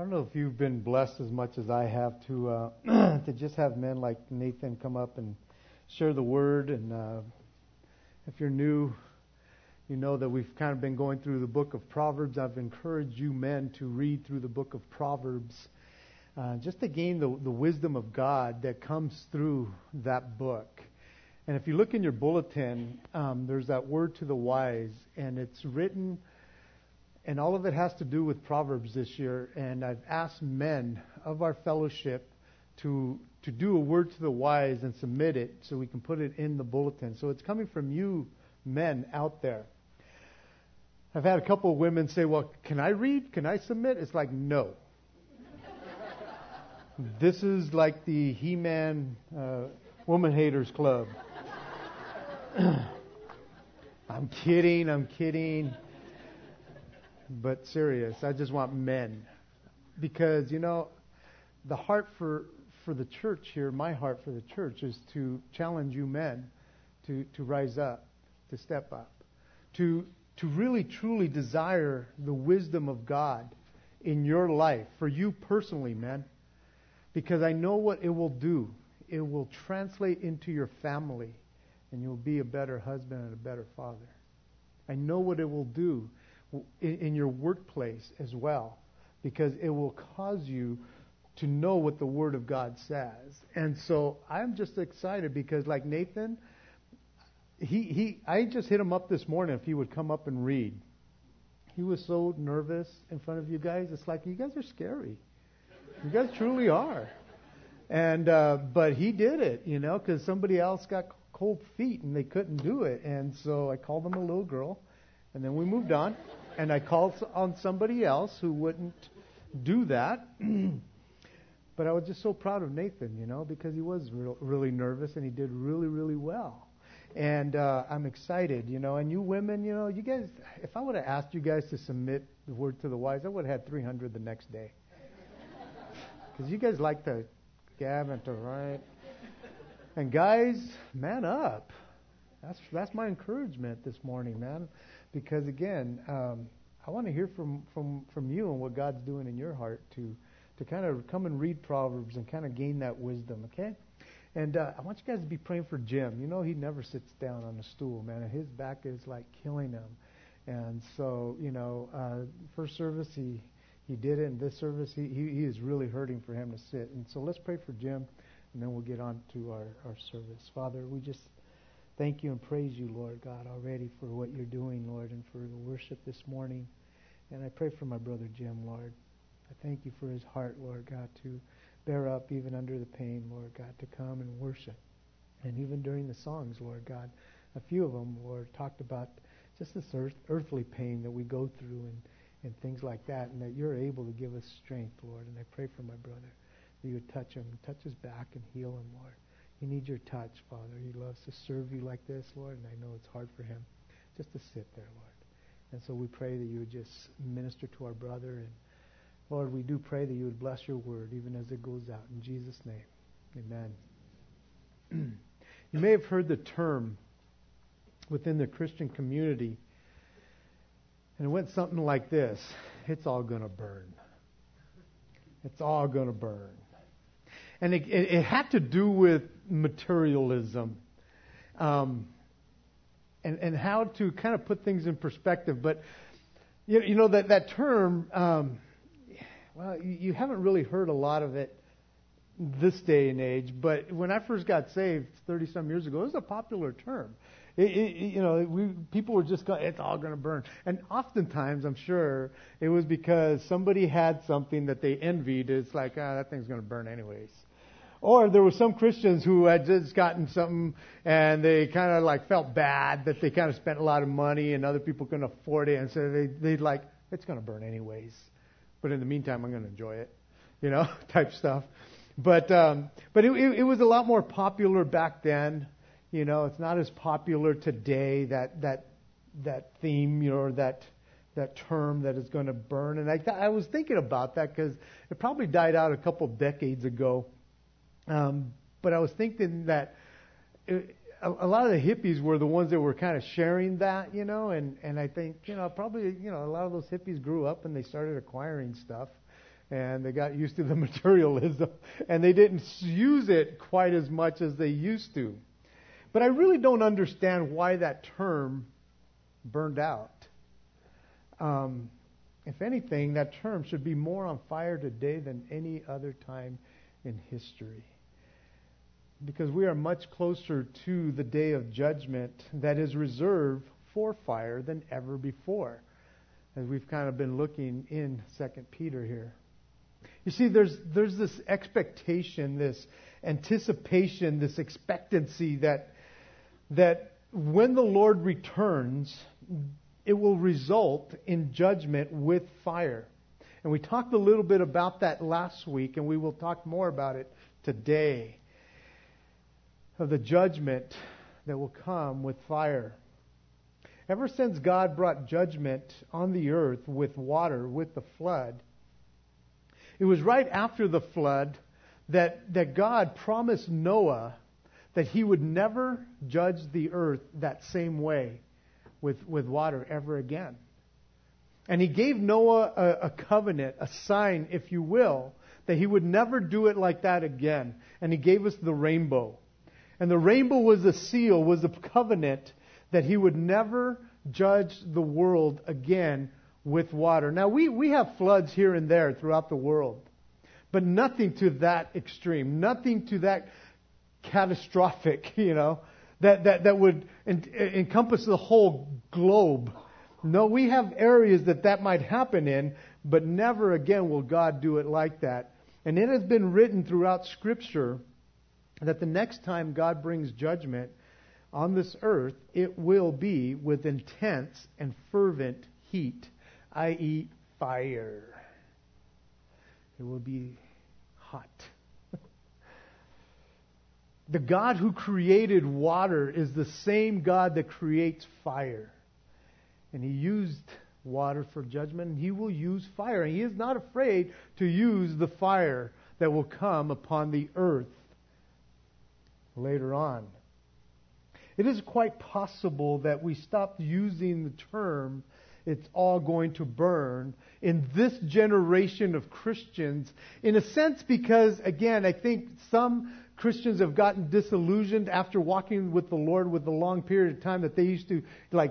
I don't know if you've been blessed as much as I have to to just have men like Nathan come up and share the word. And if you're new, you know that we've kind of been going through the book of Proverbs. I've encouraged you men to read through the book of Proverbs just to gain the wisdom of God that comes through that book. And if you look in your bulletin, there's that word to the wise, and it's written, and all of it has to do with Proverbs this year. And I've asked men of our fellowship to do a word to the wise and submit it so we can put it in the bulletin. So it's coming from you men out there. I've had a couple of women say, well, can I read? Can I submit? It's like, no. This is like the He-Man Woman Haters Club. I'm kidding. But serious, I just want men. Because, you know, the heart for the church here, my heart for the church is to challenge you men to rise up, to step up, to really truly desire the wisdom of God in your life, for you personally, men. Because I know what it will do. It will translate into your family, and you'll be a better husband and a better father. I know what it will do in your workplace as well, because it will cause you to know what the Word of God says. And so I'm just excited because, like Nathan, I just hit him up this morning if he would come up and read. He was so nervous in front of you guys. It's like, you guys are scary. You guys truly are. And but he did it, you know, because somebody else got cold feet and they couldn't do it. And so I called him a little girl, and then we moved on. And I called on somebody else who wouldn't do that. But I was just so proud of Nathan, you know, because he was really nervous and he did really, really well. And I'm excited, you know. And you women, you know, you guys, if I would have asked you guys to submit the word to the wise, I would have had 300 the next day. Because you guys like to gab and to write. And guys, man up. That's my encouragement this morning, man. Because, again, I want to hear from you and what God's doing in your heart to kind of come and read Proverbs and kind of gain that wisdom, okay? And I want you guys to be praying for Jim. You know, he never sits down on a stool, man. And his back is like killing him. And so, you know, first service he did it. And this service he is really hurting for him to sit. And so let's pray for Jim, and then we'll get on to our service. Father, we just thank you and praise you, Lord God, already for what you're doing, Lord, and for the worship this morning. And I pray for my brother Jim, Lord. I thank you for his heart, Lord God, to bear up even under the pain, Lord God, to come and worship. And even during the songs, Lord God, a few of them, Lord, talked about just this earthly pain that we go through and things like that, and that you're able to give us strength, Lord. And I pray for my brother that you would touch him, touch his back and heal him, Lord. He needs your touch, Father. He loves to serve you like this, Lord, and I know it's hard for him just to sit there, Lord. And so we pray that you would just minister to our brother, and Lord, we do pray that you would bless your word even as it goes out. In Jesus' name, amen. You may have heard the term within the Christian community, and it went something like this. It's all going to burn. It's all going to burn. And it had to do with materialism and how to kind of put things in perspective. But, you know, that term... Well, you haven't really heard a lot of it this day and age, but when I first got saved 30-some years ago, it was a popular term. You know, people were just going, it's all going to burn. And oftentimes, I'm sure, it was because somebody had something that they envied. It's like, that thing's going to burn anyways. Or there were some Christians who had just gotten something and they kind of like felt bad that they kind of spent a lot of money and other people couldn't afford it. And so they'd like, it's going to burn anyways. But in the meantime, I'm going to enjoy it, you know, type stuff. But it was a lot more popular back then. You know, it's not as popular today, that theme, you know, or that term that is going to burn. And I was thinking about that because it probably died out a couple decades ago. But I was thinking that a lot of the hippies were the ones that were kind of sharing that, you know, and I think, you know, probably, you know, a lot of those hippies grew up and they started acquiring stuff. and they got used to the materialism, and they didn't use it quite as much as they used to. But I really don't understand why that term burned out. If anything, that term should be more on fire today than any other time in history, because we are much closer to the day of judgment that is reserved for fire than ever before, as we've kind of been looking in 2 Peter here. You see, there's this expectation, this anticipation, this expectancy that when the Lord returns, it will result in judgment with fire. And we talked a little bit about that last week, and we will talk more about it today, of the judgment that will come with fire. Ever since God brought judgment on the earth with water, with the flood, it was right after the flood that God promised Noah that he would never judge the earth that same way with water ever again. And he gave Noah a covenant, a sign, if you will, that he would never do it like that again. And he gave us the rainbow. And the rainbow was a seal, was a covenant that he would never judge the world again with water. Now, we have floods here and there throughout the world, but nothing to that extreme, nothing to that catastrophic, that would encompass the whole globe. No, we have areas that might happen in, but never again will God do it like that. And it has been written throughout Scripture that the next time God brings judgment on this earth, it will be with intense and fervent heat, i.e. fire. It will be hot. The God who created water is the same God that creates fire. And he used water for judgment, and he will use fire. And he is not afraid to use the fire that will come upon the earth later on. It is quite possible that we stopped using the term "it's all going to burn" in this generation of Christians, in a sense because, again, I think some Christians have gotten disillusioned after walking with the Lord with a long period of time, that they used to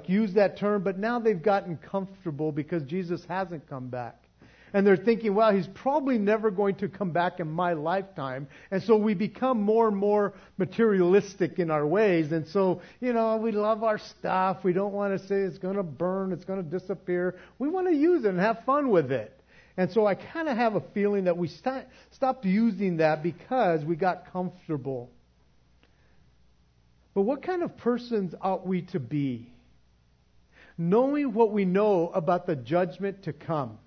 use that term, but now they've gotten comfortable because Jesus hasn't come back. And they're thinking, well, he's probably never going to come back in my lifetime. And so we become more and more materialistic in our ways. And so, we love our stuff. We don't want to say it's going to burn, it's going to disappear. We want to use it and have fun with it. And so I kind of have a feeling that we stopped using that because we got comfortable. But what kind of persons ought we to be? Knowing what we know about the judgment to come.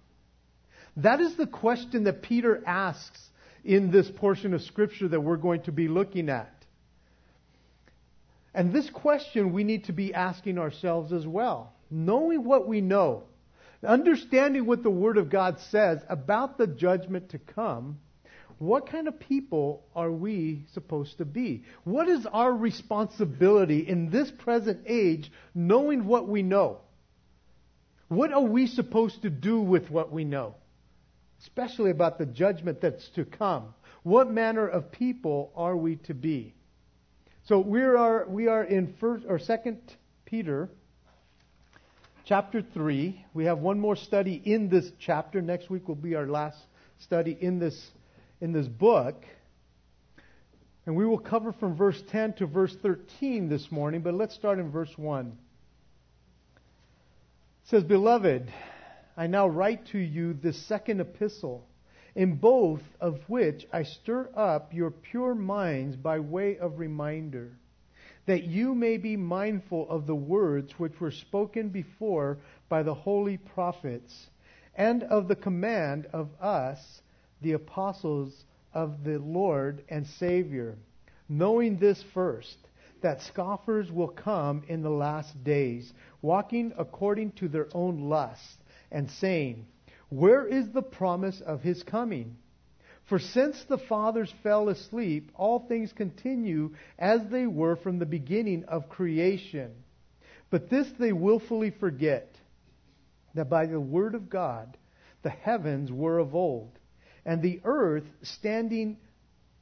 That is the question that Peter asks in this portion of Scripture that we're going to be looking at. And this question we need to be asking ourselves as well. Knowing what we know, understanding what the Word of God says about the judgment to come, what kind of people are we supposed to be? What is our responsibility in this present age, knowing what we know? What are we supposed to do with what we know? Especially about the judgment that's to come. What manner of people are we to be? So we are in 2 Peter chapter 3. We have one more study in this chapter. Next week will be our last study in this book. And we will cover from verse 10 to verse 13 this morning, but let's start in verse 1. It says, "Beloved, I now write to you this second epistle, in both of which I stir up your pure minds by way of reminder, that you may be mindful of the words which were spoken before by the holy prophets, and of the command of us, the apostles of the Lord and Savior, knowing this first, that scoffers will come in the last days, walking according to their own lusts, and saying, 'Where is the promise of his coming? For since the fathers fell asleep, all things continue as they were from the beginning of creation. But this they willfully forget, that by the word of God the heavens were of old, and the earth standing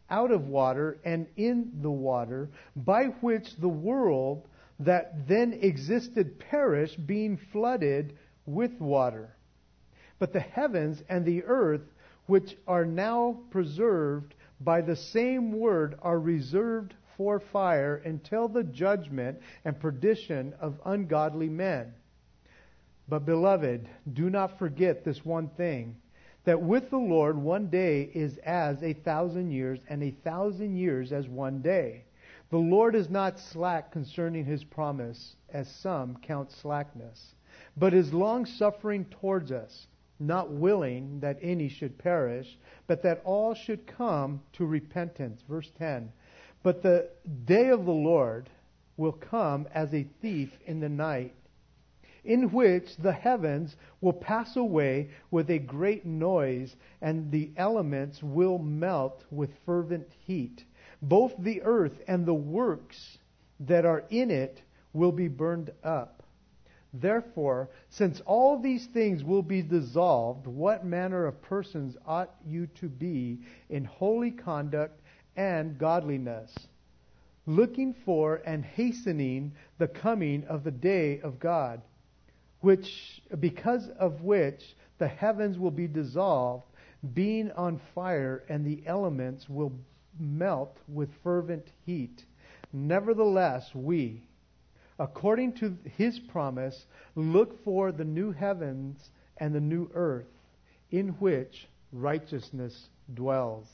out of water and in the water, by which the world that then existed perished, being flooded with water. But the heavens and the earth, which are now preserved by the same word, are reserved for fire until the judgment and perdition of ungodly men. But beloved, do not forget this one thing, that with the Lord one day is as 1,000 years, and 1,000 years as one day. The Lord is not slack concerning his promise, as some count slackness, but is long-suffering towards us, not willing that any should perish, but that all should come to repentance. Verse 10, but the day of the Lord will come as a thief in the night, in which the heavens will pass away with a great noise, and the elements will melt with fervent heat. Both the earth and the works that are in it will be burned up. Therefore, since all these things will be dissolved, what manner of persons ought you to be in holy conduct and godliness, looking for and hastening the coming of the day of God, which, because of which the heavens will be dissolved, being on fire, and the elements will melt with fervent heat. Nevertheless, we, according to his promise, look for the new heavens and the new earth, in which righteousness dwells.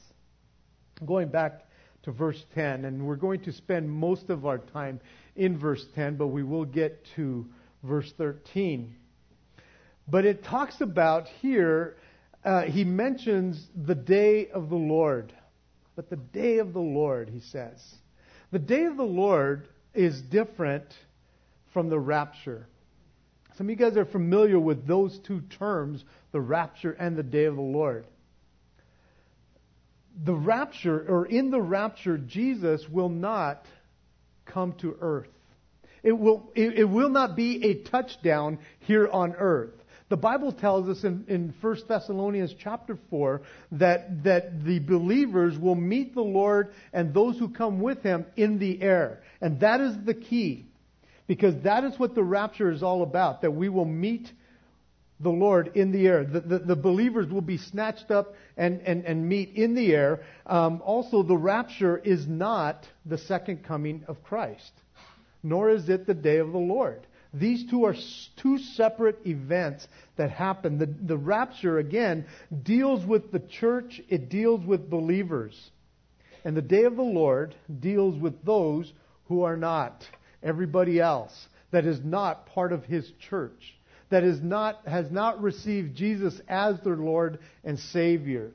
Going back to verse 10, and we're going to spend most of our time in verse 10, but we will get to verse 13. But it talks about here, he mentions the day of the Lord. But the day of the Lord, he says. The day of the Lord is different from the rapture. Some of you guys are familiar with those two terms, the rapture and the day of the Lord. The rapture, or in the rapture, Jesus will not come to earth. It will not be a touchdown here on earth. The Bible tells us in 1 Thessalonians chapter 4 that the believers will meet the Lord and those who come with him in the air. And that is the key, because that is what the rapture is all about, that we will meet the Lord in the air. The believers will be snatched up and meet in the air. Also, the rapture is not the second coming of Christ, nor is it the day of the Lord. These two are two separate events that happen. The rapture, again, deals with the church. It deals with believers. And the day of the Lord deals with those who are not, everybody else that is not part of his church, that has not received Jesus as their Lord and Savior.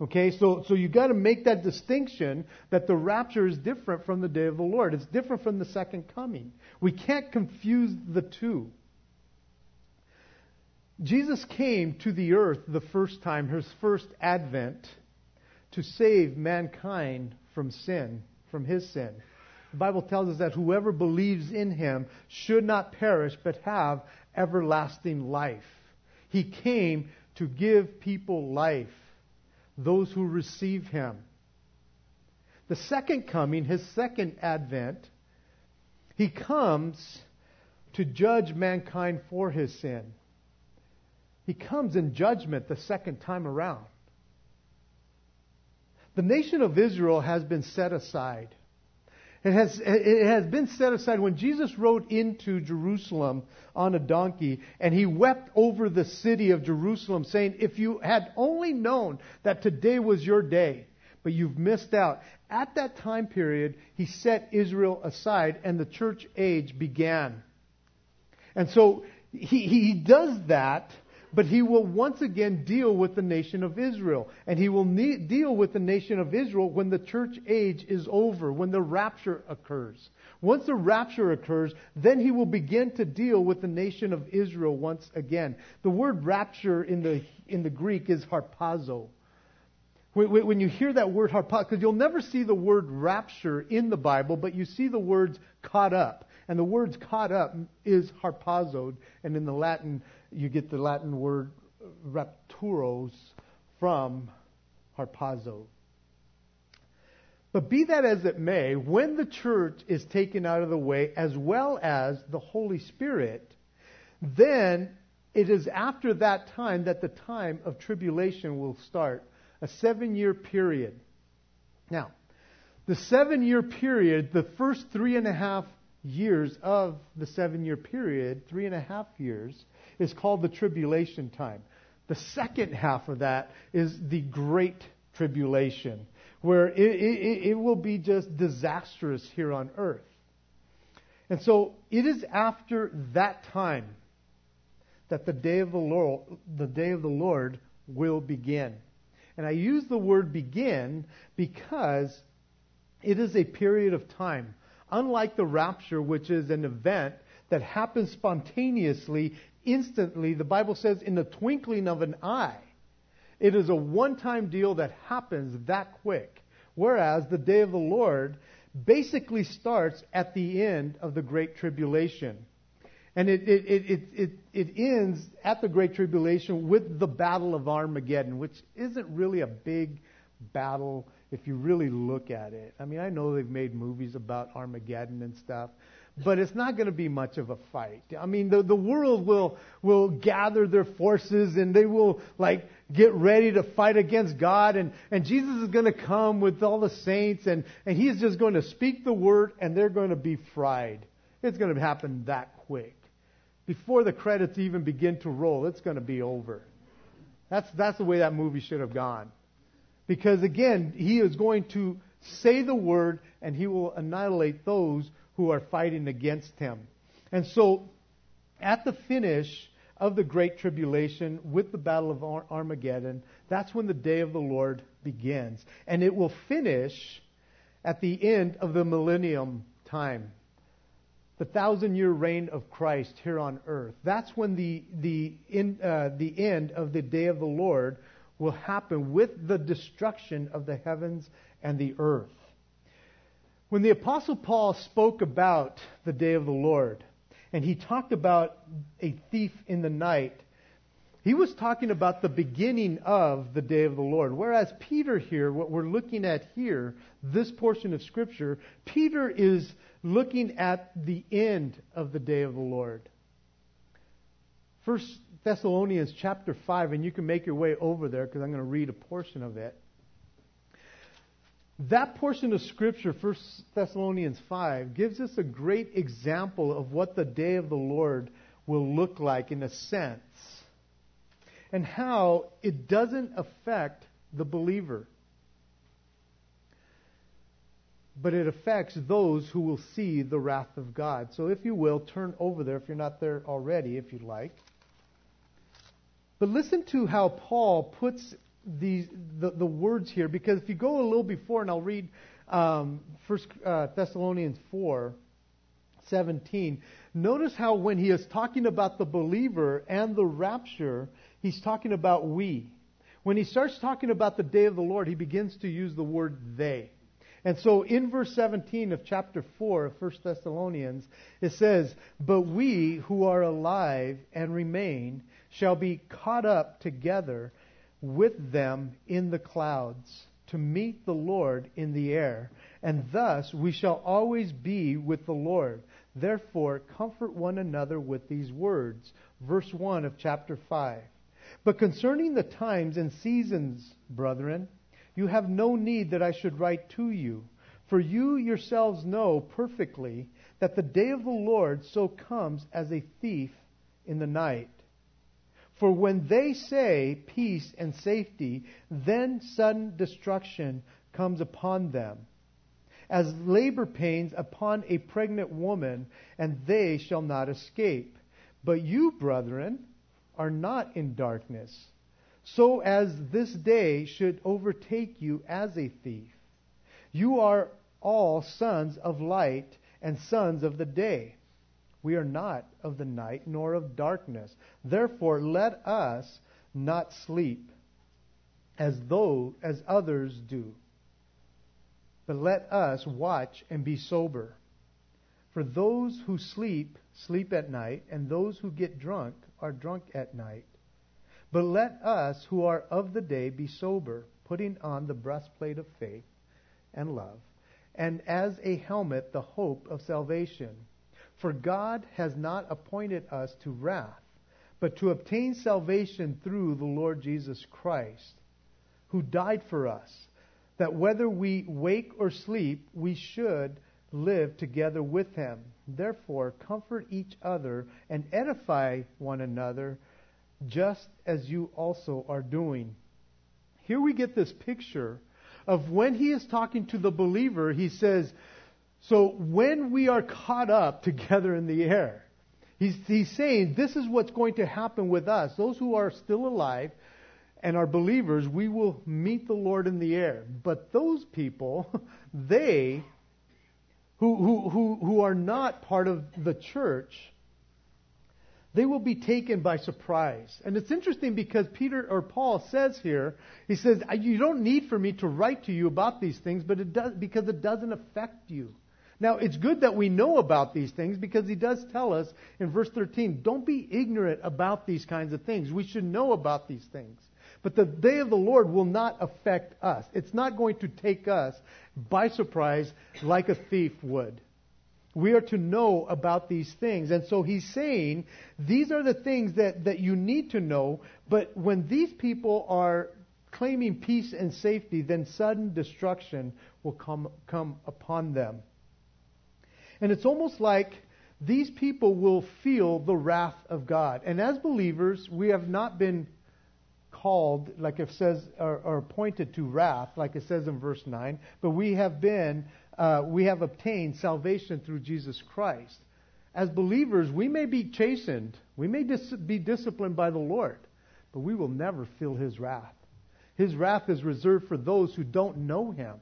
Okay, so you've got to make that distinction, that the rapture is different from the day of the Lord. It's different from the second coming. We can't confuse the two. Jesus came to the earth the first time, his first advent, to save mankind from sin, from his sin. The Bible tells us that whoever believes in him should not perish but have everlasting life. He came to give people life, those who receive him. The second coming, his second advent, he comes to judge mankind for his sin. He comes in judgment the second time around. The nation of Israel has been set aside. It has been set aside. When Jesus rode into Jerusalem on a donkey, and he wept over the city of Jerusalem, saying, if you had only known that today was your day, but you've missed out. At that time period, he set Israel aside, and the church age began. And so he does that, but he will once again deal with the nation of Israel. And he will deal with the nation of Israel when the church age is over, when the rapture occurs. Once the rapture occurs, then he will begin to deal with the nation of Israel once again. The word rapture in the Greek is harpazo. When you hear that word harpazo, because you'll never see the word rapture in the Bible, but you see the words caught up. And the words caught up is harpazoed, and in the Latin, you get the Latin word rapturos from harpazo. But be that as it may, when the church is taken out of the way, as well as the Holy Spirit, then it is after that time that the time of tribulation will start, a 7-year period. Now, the 7-year period, the first 3.5 years of the 7-year period, 3.5 years, is called the tribulation time. The second half of that is the Great Tribulation, where it will be just disastrous here on earth. And so it is after that time that the day of the Lord will begin. And I use the word begin because it is a period of time, unlike the rapture, which is an event that happens spontaneously, instantly. The Bible says in the twinkling of an eye. It is a one-time deal that happens that quick, whereas the day of the Lord basically starts at the end of the Great Tribulation. And it ends at the Great Tribulation with the Battle of Armageddon, which isn't really a big battle if you really look at it. I mean, I know they've made movies about Armageddon and stuff, but it's not going to be much of a fight. I mean, the world will gather their forces and they will get ready to fight against God. And Jesus is going to come with all the saints and he's just going to speak the word and they're going to be fried. It's going to happen that quick. Before the credits even begin to roll, it's going to be over. That's the way that movie should have gone. Because again, he is going to say the word and he will annihilate those who are fighting against him. And so, at the finish of the Great Tribulation with the Battle of Armageddon, that's when the day of the Lord begins. And it will finish at the end of the millennium time, the 1,000-year reign of Christ here on earth. That's when the end of the day of the Lord will happen with the destruction of the heavens and the earth. When the Apostle Paul spoke about the day of the Lord, and he talked about a thief in the night, he was talking about the beginning of the day of the Lord. Whereas Peter here, what we're looking at here, this portion of Scripture, Peter is looking at the end of the day of the Lord. First Thessalonians chapter 5, and you can make your way over there because I'm going to read a portion of it. That portion of Scripture, 1 Thessalonians 5, gives us a great example of what the day of the Lord will look like in a sense, and how it doesn't affect the believer, but it affects those who will see the wrath of God. So if you will, turn over there if you're not there already, if you'd like. But listen to how Paul puts the words here, because if you go a little before, and I'll read Thessalonians 4:17. Notice how when he is talking about the believer and the rapture, he's talking about we. When he starts talking about the day of the Lord, he begins to use the word they. And so in verse 17 of chapter 4 of 1 Thessalonians, it says, "But we who are alive and remain shall be caught up together with them in the clouds to meet the Lord in the air, and thus we shall always be with the Lord. Therefore, comfort one another with these words." Verse 1 of chapter 5. "But concerning the times and seasons, brethren, you have no need that I should write to you, for you yourselves know perfectly that the day of the Lord so comes as a thief in the night. For when they say peace and safety, then sudden destruction comes upon them, as labor pains upon a pregnant woman, and they shall not escape. But you, brethren, are not in darkness, so as this day should overtake you as a thief. You are all sons of light and sons of the day. We are not of the night nor of darkness. Therefore, let us not sleep as others do, but let us watch and be sober. For those who sleep, sleep at night, and those who get drunk are drunk at night. But let us who are of the day be sober, putting on the breastplate of faith and love, and as a helmet, the hope of salvation. For God has not appointed us to wrath, but to obtain salvation through the Lord Jesus Christ, who died for us, that whether we wake or sleep, we should live together with him. Therefore, comfort each other and edify one another, just as you also are doing. Here we get this picture of when he is talking to the believer, he says, so when we are caught up together in the air, he's saying this is what's going to happen with us. Those who are still alive and are believers, we will meet the Lord in the air. But those people, they who are not part of the church, they will be taken by surprise. And it's interesting because Peter or Paul says here, he says, you don't need for me to write to you about these things, but it does, because it doesn't affect you. Now, it's good that we know about these things because he does tell us in verse 13, don't be ignorant about these kinds of things. We should know about these things. But the day of the Lord will not affect us. It's not going to take us by surprise like a thief would. We are to know about these things. And so he's saying, these are the things that you need to know. But when these people are claiming peace and safety, then sudden destruction will come upon them. And it's almost like these people will feel the wrath of God. And as believers, we have not been called, like it says, or appointed to wrath, like it says in verse 9, but we have obtained salvation through Jesus Christ. As believers, we may be chastened, we may be disciplined by the Lord, but we will never feel his wrath. His wrath is reserved for those who don't know him.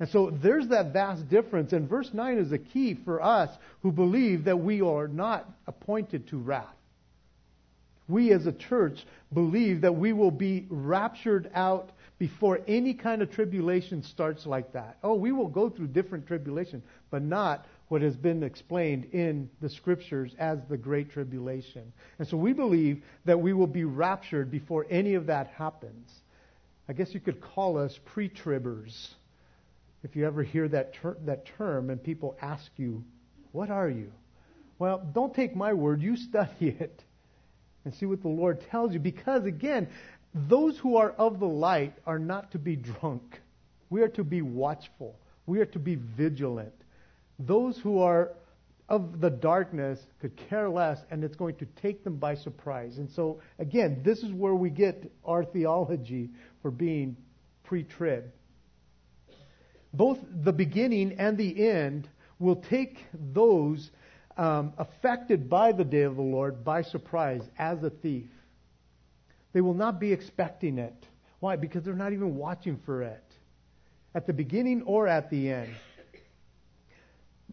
And so there's that vast difference. And verse 9 is a key for us who believe that we are not appointed to wrath. We as a church believe that we will be raptured out before any kind of tribulation starts like that. Oh, we will go through different tribulation, but not what has been explained in the scriptures as the Great Tribulation. And so we believe that we will be raptured before any of that happens. I guess you could call us pre-tribbers. If you ever hear that term and people ask you, what are you? Well, don't take my word. You study it and see what the Lord tells you. Because, again, those who are of the light are not to be drunk. We are to be watchful. We are to be vigilant. Those who are of the darkness could care less, and it's going to take them by surprise. And so, again, this is where we get our theology for being pre-trib. Both the beginning and the end will take those affected by the day of the Lord by surprise as a thief. They will not be expecting it. Why? Because they're not even watching for it. At the beginning or at the end.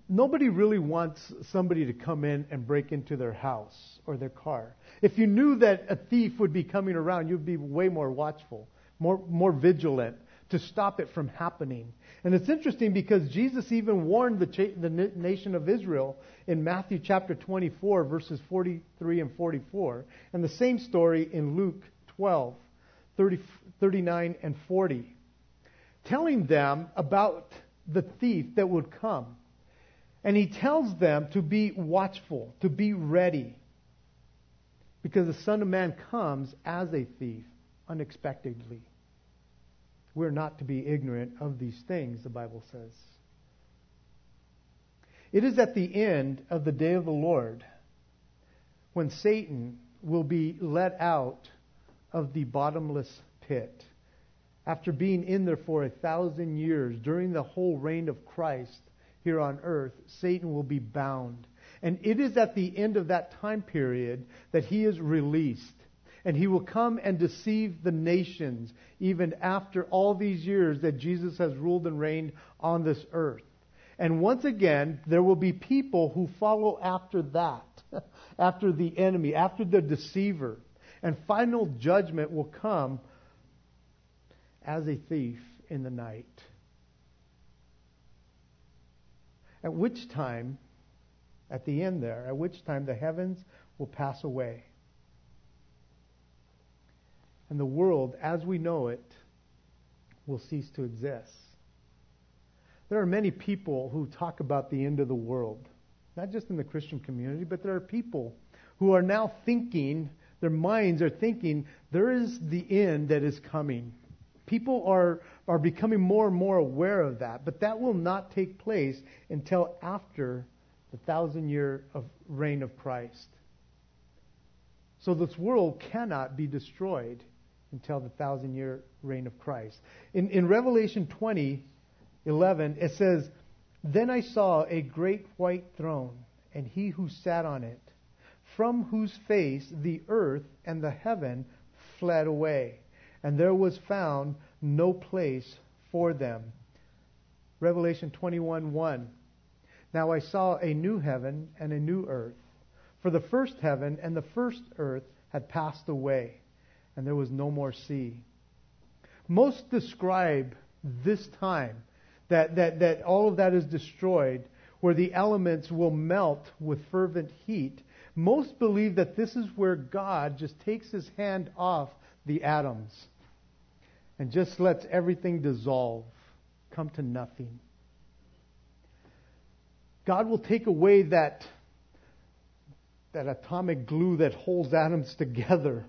Nobody really wants somebody to come in and break into their house or their car. If you knew that a thief would be coming around, you'd be way more watchful, more vigilant, to stop it from happening. And it's interesting because Jesus even warned the nation of Israel in Matthew chapter 24, verses 43 and 44, and the same story in Luke 12, 39 and 40, telling them about the thief that would come. And he tells them to be watchful, to be ready, because the Son of Man comes as a thief unexpectedly. We're not to be ignorant of these things, the Bible says. It is at the end of the day of the Lord when Satan will be let out of the bottomless pit. After being in there for 1,000 years, during the whole reign of Christ here on earth, Satan will be bound. And it is at the end of that time period that he is released. And he will come and deceive the nations, even after all these years that Jesus has ruled and reigned on this earth. And once again, there will be people who follow after that, after the enemy, after the deceiver. And final judgment will come as a thief in the night. At which time, at the end there, at which time the heavens will pass away. And the world, as we know it, will cease to exist. There are many people who talk about the end of the world, not just in the Christian community, but there are people who are now thinking, their minds are thinking, there is the end that is coming. People are becoming more and more aware of that, but that will not take place until after the 1,000-year reign of Christ. So this world cannot be destroyed until the 1,000-year reign of Christ. In Revelation 20:11, it says, "Then I saw a great white throne, and he who sat on it, from whose face the earth and the heaven fled away, and there was found no place for them." Revelation 21:1. "Now I saw a new heaven and a new earth, for the first heaven and the first earth had passed away, and there was no more sea." Most describe this time that all of that is destroyed, where the elements will melt with fervent heat. Most believe that this is where God just takes his hand off the atoms and just lets everything dissolve, come to nothing. God will take away that atomic glue that holds atoms together.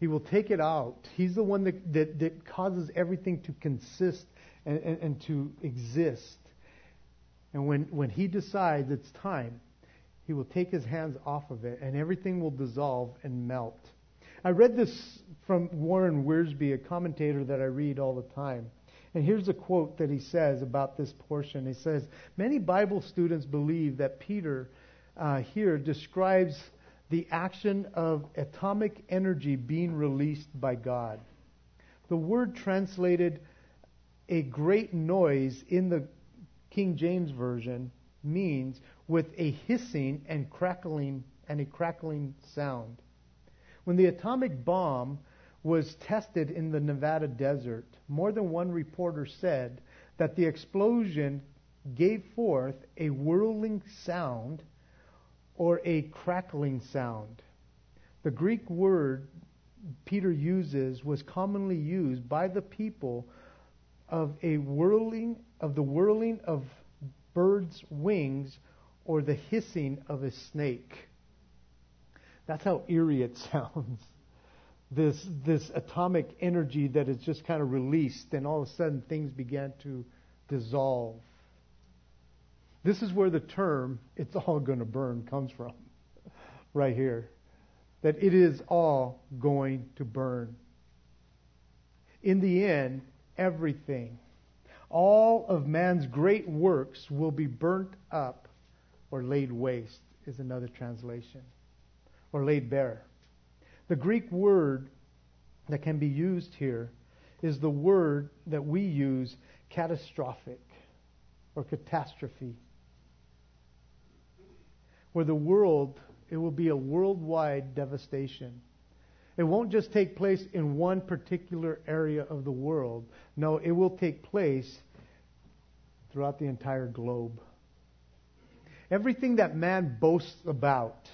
He will take it out. He's the one that causes everything to consist and to exist. And when he decides it's time, he will take his hands off of it, and everything will dissolve and melt. I read this from Warren Wiersbe, a commentator that I read all the time. And here's a quote that he says about this portion. He says, "Many Bible students believe that Peter here describes the action of atomic energy being released by God. The word translated a great noise in the King James Version means with a hissing and crackling and a crackling sound. When the atomic bomb was tested in the Nevada desert, more than one reporter said that the explosion gave forth a whirling sound or a crackling sound." The Greek word Peter uses was commonly used by the people of the whirling of birds' wings or the hissing of a snake. That's how eerie it sounds. This atomic energy that is just kind of released, and all of a sudden things began to dissolve. This is where the term, "it's all going to burn," comes from, right here. That it is all going to burn. In the end, everything, all of man's great works will be burnt up, or laid waste is another translation, or laid bare. The Greek word that can be used here is the word that we use, catastrophic or catastrophe, where it will be a worldwide devastation. It won't just take place in one particular area of the world. No, it will take place throughout the entire globe. Everything that man boasts about,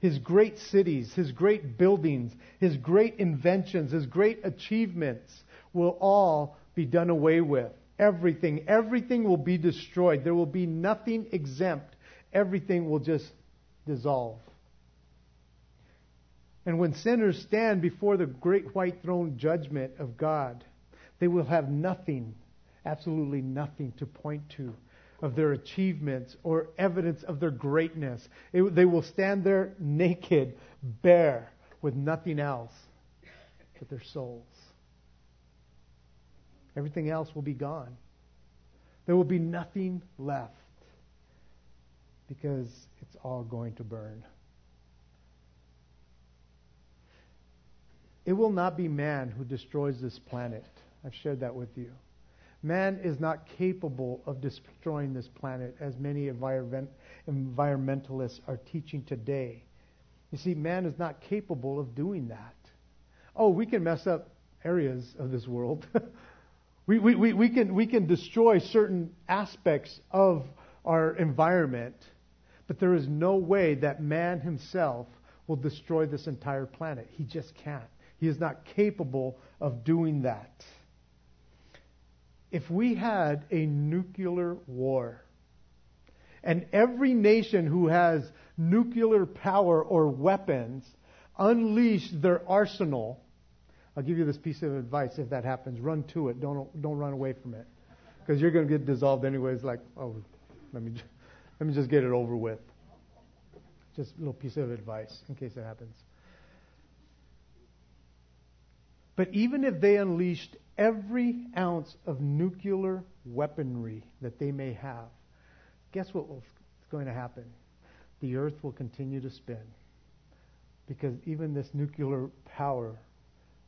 his great cities, his great buildings, his great inventions, his great achievements will all be done away with. Everything will be destroyed. There will be nothing exempt. Everything will just dissolve. And when sinners stand before the great white throne judgment of God, they will have nothing, absolutely nothing to point to of their achievements or evidence of their greatness. They will stand there naked, bare, with nothing else but their souls. Everything else will be gone. There will be nothing left, because it's all going to burn. It will not be man who destroys this planet. I've shared that with you. Man is not capable of destroying this planet, as many environmentalists are teaching today. You see, man is not capable of doing that. Oh, we can mess up areas of this world. we can destroy certain aspects of our environment, but there is no way that man himself will destroy this entire planet. He just can't. He is not capable of doing that. If we had a nuclear war, and every nation who has nuclear power or weapons unleashed their arsenal, I'll give you this piece of advice: if that happens, run to it. Don't run away from it, because you're going to get dissolved anyways. Like, oh, let me just get it over with. Just a little piece of advice in case it happens. But even if they unleashed every ounce of nuclear weaponry that they may have, guess what is going to happen? The earth will continue to spin, because even this nuclear power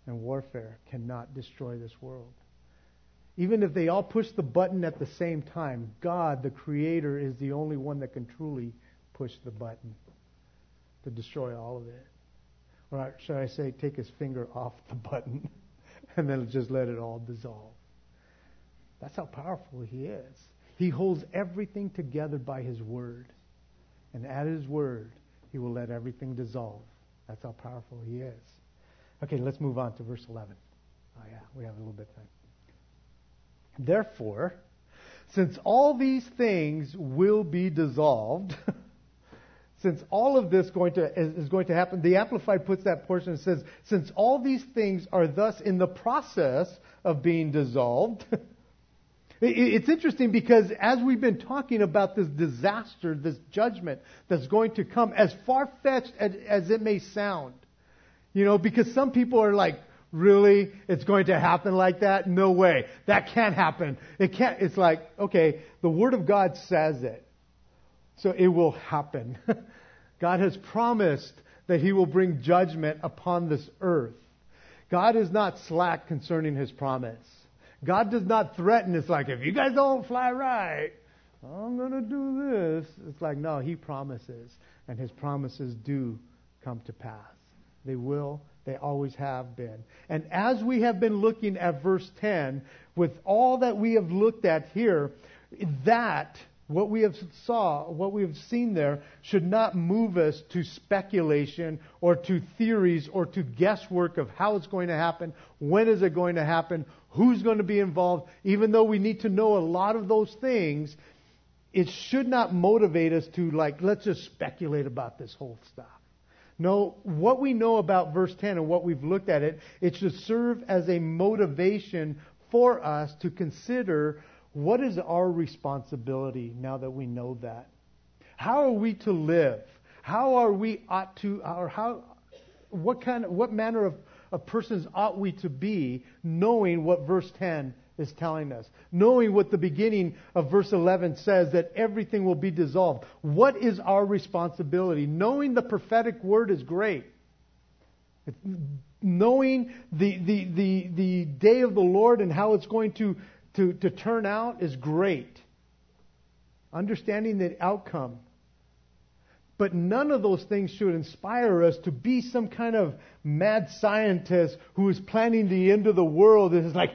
and warfare cannot destroy this world. Even if they all push the button at the same time, God, the Creator, is the only one that can truly push the button to destroy all of it. Or should I say, take his finger off the button and then just let it all dissolve. That's how powerful he is. He holds everything together by his word. And at his word, he will let everything dissolve. That's how powerful he is. Okay, let's move on to verse 11. Oh yeah, we have a little bit of time. Therefore, since all these things will be dissolved, since all of this is going to happen, the Amplified puts that portion and says, since all these things are thus in the process of being dissolved. It's interesting because as we've been talking about this disaster, this judgment that's going to come, as far-fetched as it may sound, because some people are like, really? It's going to happen like that? No way. That can't happen. It can't. It's like, okay, the Word of God says it, so it will happen. God has promised that He will bring judgment upon this earth. God is not slack concerning His promise. God does not threaten. It's like, if you guys don't fly right, I'm going to do this. It's like, no, He promises. And His promises do come to pass. They will. They always have been. And as we have been looking at verse 10, with all that we have looked at here, what we have seen there should not move us to speculation or to theories or to guesswork of how it's going to happen, when is it going to happen, who's going to be involved. Even though we need to know a lot of those things, it should not motivate us to let's just speculate about this whole stuff. No, what we know about verse 10 and what we've looked at it should serve as a motivation for us to consider, what is our responsibility now that we know that? How are we to live? What manner of persons ought we to be, knowing what verse 10 is telling us? Knowing what the beginning of verse 11 says, that everything will be dissolved. What is our responsibility? Knowing the prophetic word is great. Knowing the day of the Lord and how it's going to turn out is great. Understanding the outcome. But none of those things should inspire us to be some kind of mad scientist who is planning the end of the world and is like,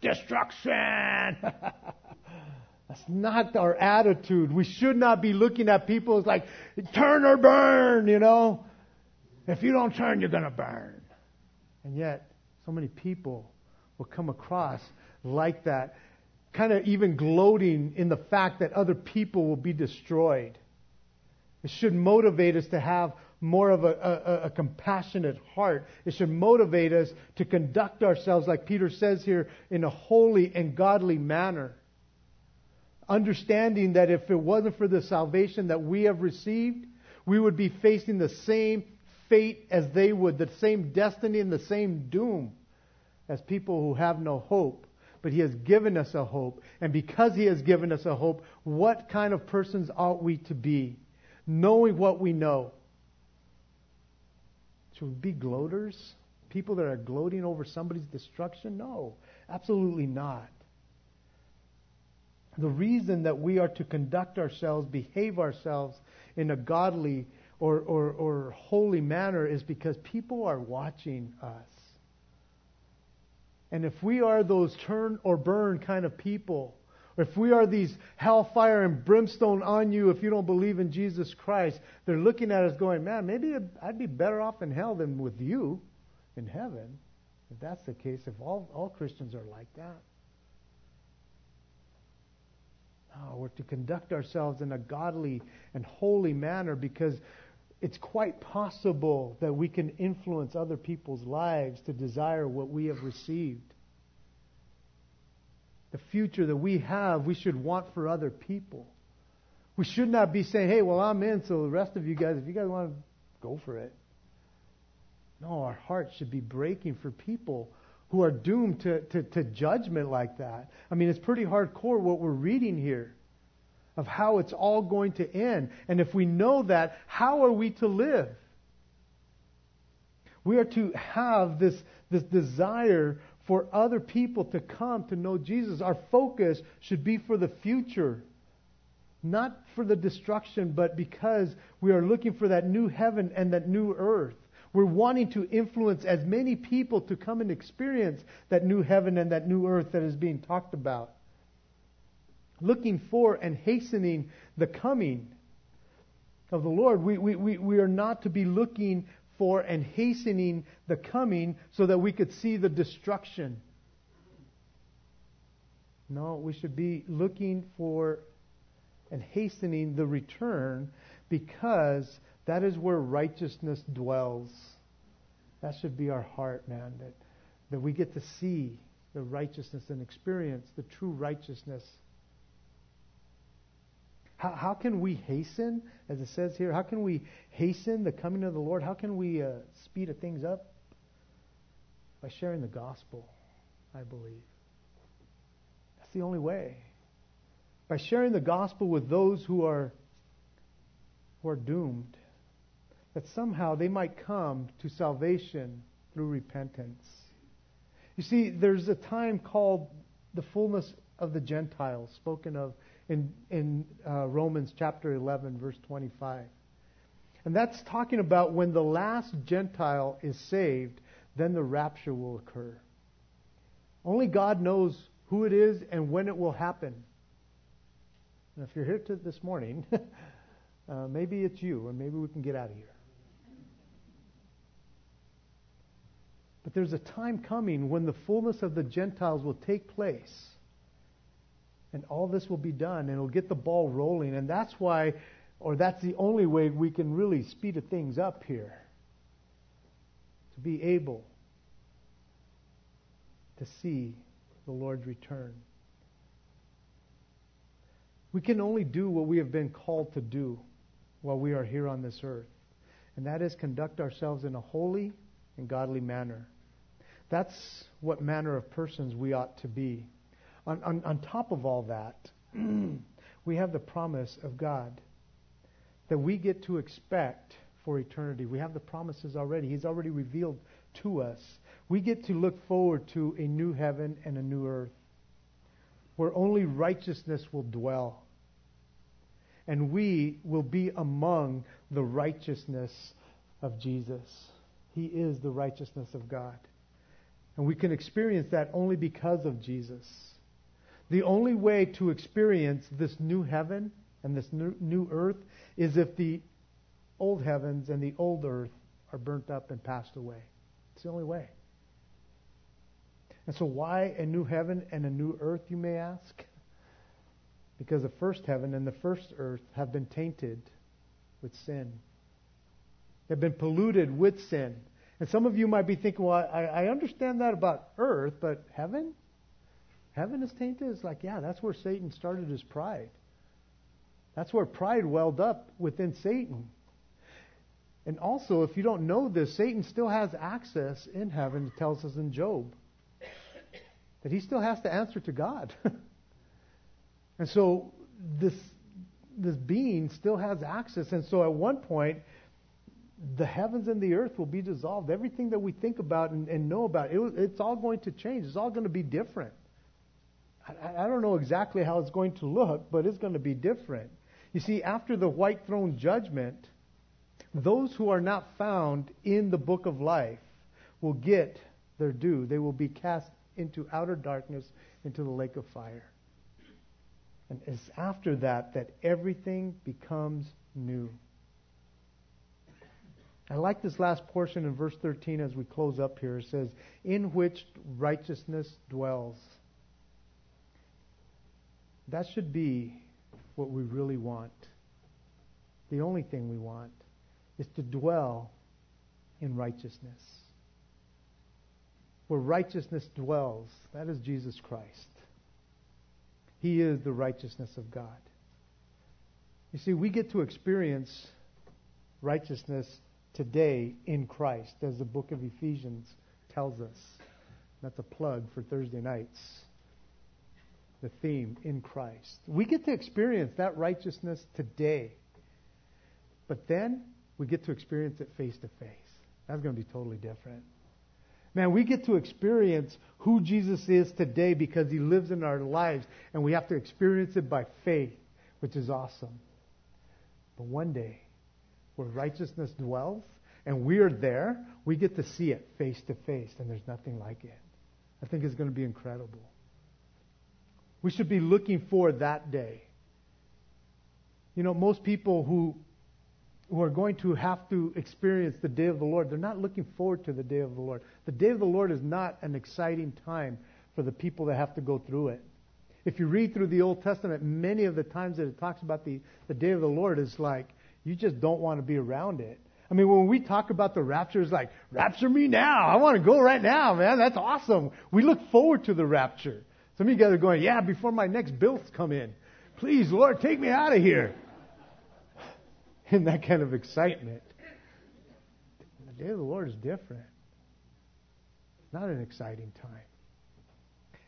destruction. That's not our attitude. We should not be looking at people as like, turn or burn, If you don't turn, you're going to burn. And yet, so many people will come across like that, kind of even gloating in the fact that other people will be destroyed. It should motivate us to have more of a compassionate heart. It should motivate us to conduct ourselves, like Peter says here, in a holy and godly manner. Understanding that if it wasn't for the salvation that we have received, we would be facing the same fate as they would, the same destiny and the same doom as people who have no hope. But He has given us a hope. And because He has given us a hope, what kind of persons ought we to be? Knowing what we know. Should we be gloaters? People that are gloating over somebody's destruction? No, absolutely not. The reason that we are to conduct ourselves, behave ourselves in a godly or holy manner is because people are watching us. And if we are those turn or burn kind of people, or if we are these hellfire and brimstone on you, if you don't believe in Jesus Christ, they're looking at us going, man, maybe I'd be better off in hell than with you in heaven. If that's the case, if all Christians are like that. No, we're to conduct ourselves in a godly and holy manner, because it's quite possible that we can influence other people's lives to desire what we have received. The future that we have, we should want for other people. We should not be saying, hey, well, I'm in, so the rest of you guys, if you guys want to go for it. No, our hearts should be breaking for people who are doomed to judgment like that. I mean, it's pretty hardcore what we're reading here of how it's all going to end. And if we know that, how are we to live? We are to have this desire for other people to come to know Jesus. Our focus should be for the future, not for the destruction, but because we are looking for that new heaven and that new earth. We're wanting to influence as many people to come and experience that new heaven and that new earth that is being talked about. Looking for and hastening the coming of the Lord. We are not to be looking for and hastening the coming so that we could see the destruction. No, we should be looking for and hastening the return, because that is where righteousness dwells. That should be our heart, man, that we get to see the righteousness and experience the true righteousness. How can we hasten, as it says here, how can we hasten the coming of the Lord? How can we speed things up? By sharing the gospel, I believe. That's the only way. By sharing the gospel with those who are doomed, that somehow they might come to salvation through repentance. You see, there's a time called the fullness of the Gentiles, spoken of in Romans chapter 11, verse 25. And that's talking about when the last Gentile is saved, then the rapture will occur. Only God knows who it is and when it will happen. And if you're here this morning, maybe it's you, and maybe we can get out of here. But there's a time coming when the fullness of the Gentiles will take place. And all this will be done, and it'll get the ball rolling. And that's why, or that's the only way we can really speed things up here. To be able to see the Lord's return. We can only do what we have been called to do while we are here on this earth. And that is conduct ourselves in a holy and godly manner. That's what manner of persons we ought to be. On top of all that, we have the promise of God that we get to expect for eternity. We have the promises already. He's already revealed to us. We get to look forward to a new heaven and a new earth where only righteousness will dwell. And we will be among the righteousness of Jesus. He is the righteousness of God. And we can experience that only because of Jesus. The only way to experience this new heaven and this new earth is if the old heavens and the old earth are burnt up and passed away. It's the only way. And so why a new heaven and a new earth, you may ask? Because the first heaven and the first earth have been tainted with sin. They've been polluted with sin. And some of you might be thinking, well, I understand that about earth, but heaven? Heaven is tainted? It's like, yeah, that's where Satan started his pride. That's where pride welled up within Satan. And also, if you don't know this, Satan still has access in heaven, it tells us in Job, that he still has to answer to God. And so this being still has access. And so at one point, the heavens and the earth will be dissolved. Everything that we think about and know about, it's all going to change. It's all going to be different. I don't know exactly how it's going to look, but it's going to be different. You see, after the white throne judgment, those who are not found in the book of life will get their due. They will be cast into outer darkness, into the lake of fire. And it's after that everything becomes new. I like this last portion in verse 13 as we close up here. It says, in which righteousness dwells. That should be what we really want. The only thing we want is to dwell in righteousness. Where righteousness dwells, that is Jesus Christ. He is the righteousness of God. You see, we get to experience righteousness today in Christ, as the book of Ephesians tells us. That's a plug for Thursday nights. The theme, in Christ. We get to experience that righteousness today. But then we get to experience it face to face. That's going to be totally different. Man, we get to experience who Jesus is today because he lives in our lives, and we have to experience it by faith, which is awesome. But one day, where righteousness dwells, and we are there, we get to see it face to face, and there's nothing like it. I think it's going to be incredible. We should be looking for that day. You know, most people who are going to have to experience the day of the Lord, they're not looking forward to the day of the Lord. The day of the Lord is not an exciting time for the people that have to go through it. If you read through the Old Testament, many of the times that it talks about the day of the Lord is like, you just don't want to be around it. I mean, when we talk about the rapture, it's like, rapture me now. I want to go right now, man. That's awesome. We look forward to the rapture. Some of you guys are going, yeah, before my next bills come in. Please, Lord, take me out of here. In that kind of excitement. The day of the Lord is different. Not an exciting time.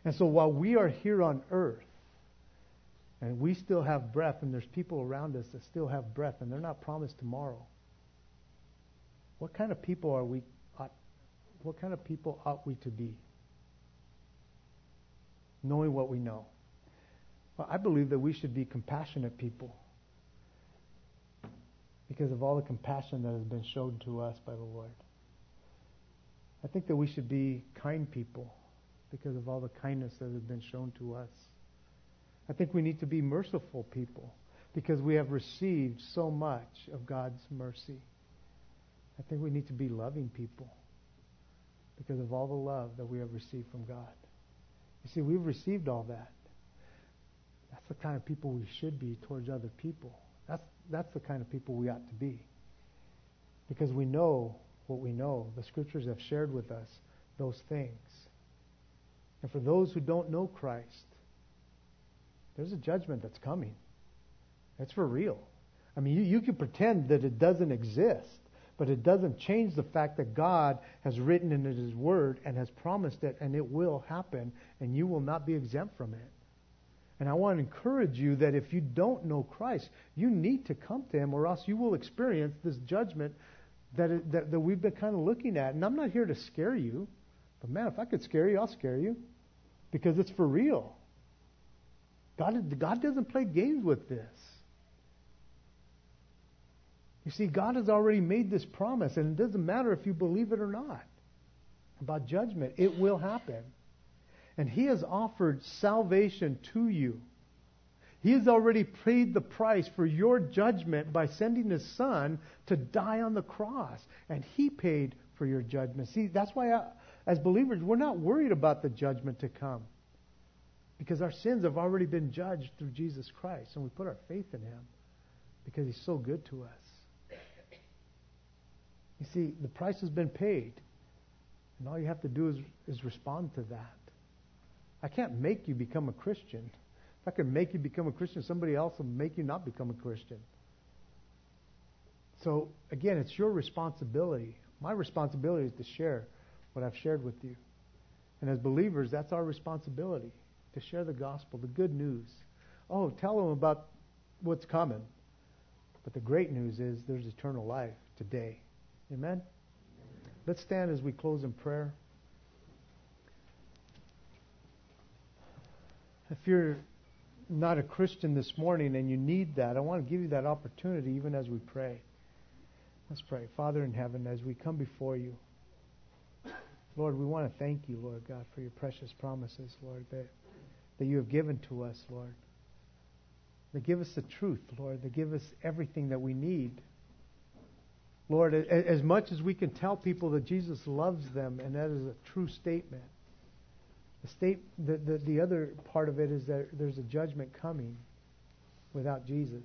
And so while we are here on earth, and we still have breath, and there's people around us that still have breath, and they're not promised tomorrow, what kind of people are we? What kind of people ought we to be? Knowing what we know. Well, I believe that we should be compassionate people because of all the compassion that has been shown to us by the Lord. I think that we should be kind people because of all the kindness that has been shown to us. I think we need to be merciful people because we have received so much of God's mercy. I think we need to be loving people because of all the love that we have received from God. You see, we've received all that. That's the kind of people we should be towards other people. That's the kind of people we ought to be. Because we know what we know. The Scriptures have shared with us those things. And for those who don't know Christ, there's a judgment that's coming. It's for real. I mean, you can pretend that it doesn't exist, but it doesn't change the fact that God has written in His Word and has promised it, and it will happen, and you will not be exempt from it. And I want to encourage you that if you don't know Christ, you need to come to Him, or else you will experience this judgment that we've been kind of looking at. And I'm not here to scare you, but man, if I could scare you, I'll scare you, because it's for real. God doesn't play games with this. You see, God has already made this promise, and it doesn't matter if you believe it or not about judgment. It will happen. And He has offered salvation to you. He has already paid the price for your judgment by sending His Son to die on the cross. And He paid for your judgment. See, that's why as believers, we're not worried about the judgment to come, because our sins have already been judged through Jesus Christ, and we put our faith in Him because He's so good to us. You see, the price has been paid, and all you have to do is respond to that. I can't make you become a Christian. If I can make you become a Christian, somebody else will make you not become a Christian. So, again, it's your responsibility. My responsibility is to share what I've shared with you. And as believers, that's our responsibility, to share the gospel, the good news. Oh, tell them about what's coming. But the great news is there's eternal life today. Amen? Let's stand as we close in prayer. If you're not a Christian this morning and you need that, I want to give you that opportunity even as we pray. Let's pray. Father in heaven, as we come before you, Lord, we want to thank you, Lord God, for your precious promises, Lord, that you have given to us, Lord. That give us the truth, Lord. That give us everything that we need. Lord, as much as we can tell people that Jesus loves them, and that is a true statement, the other part of it is that there's a judgment coming. without Jesus.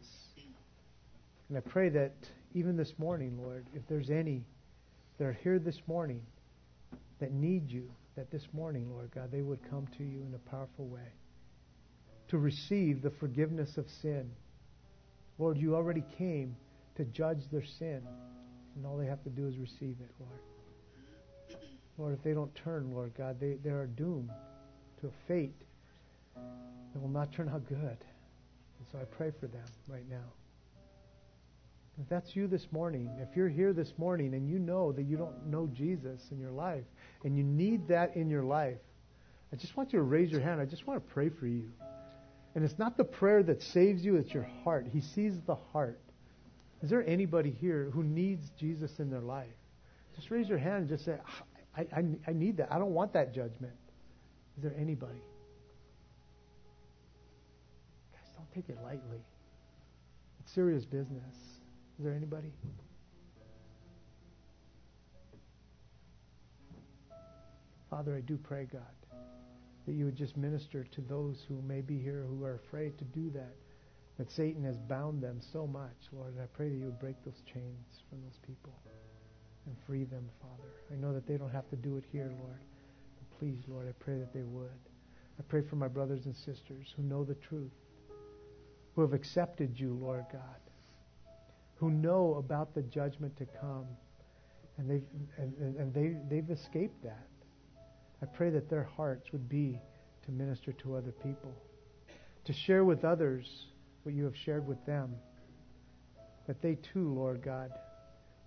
And I pray that even this morning, Lord, if there's any that are here this morning that need you, that this morning, Lord God, they would come to you in a powerful way to receive the forgiveness of sin. Lord, you already came to judge their sin, and all they have to do is receive it, Lord. Lord, if they don't turn, Lord God, they are doomed to a fate that will not turn out good. And so I pray for them right now. If that's you this morning, if you're here this morning and you know that you don't know Jesus in your life and you need that in your life, I just want you to raise your hand. I just want to pray for you. And it's not the prayer that saves you, it's your heart. He sees the heart. Is there anybody here who needs Jesus in their life? Just raise your hand and just say, I need that. I don't want that judgment. Is there anybody? Guys, don't take it lightly. It's serious business. Is there anybody? Father, I do pray, God, that you would just minister to those who may be here who are afraid to do that, that Satan has bound them so much, Lord, and I pray that you would break those chains from those people and free them, Father. I know that they don't have to do it here, Lord, but please, Lord, I pray that they would. I pray for my brothers and sisters who know the truth, who have accepted you, Lord God, who know about the judgment to come, and they've escaped that. I pray that their hearts would be to minister to other people, to share with others what you have shared with them, that they too, Lord God,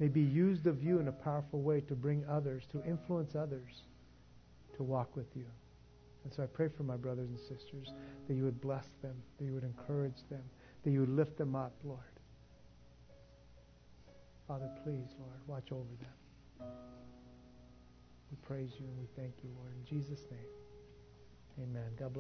may be used of you in a powerful way to bring others, to influence others, to walk with you. And so I pray for my brothers and sisters that you would bless them, that you would encourage them, that you would lift them up, Lord. Father, please, Lord, watch over them. We praise you and we thank you, Lord. In Jesus' name, amen. God bless.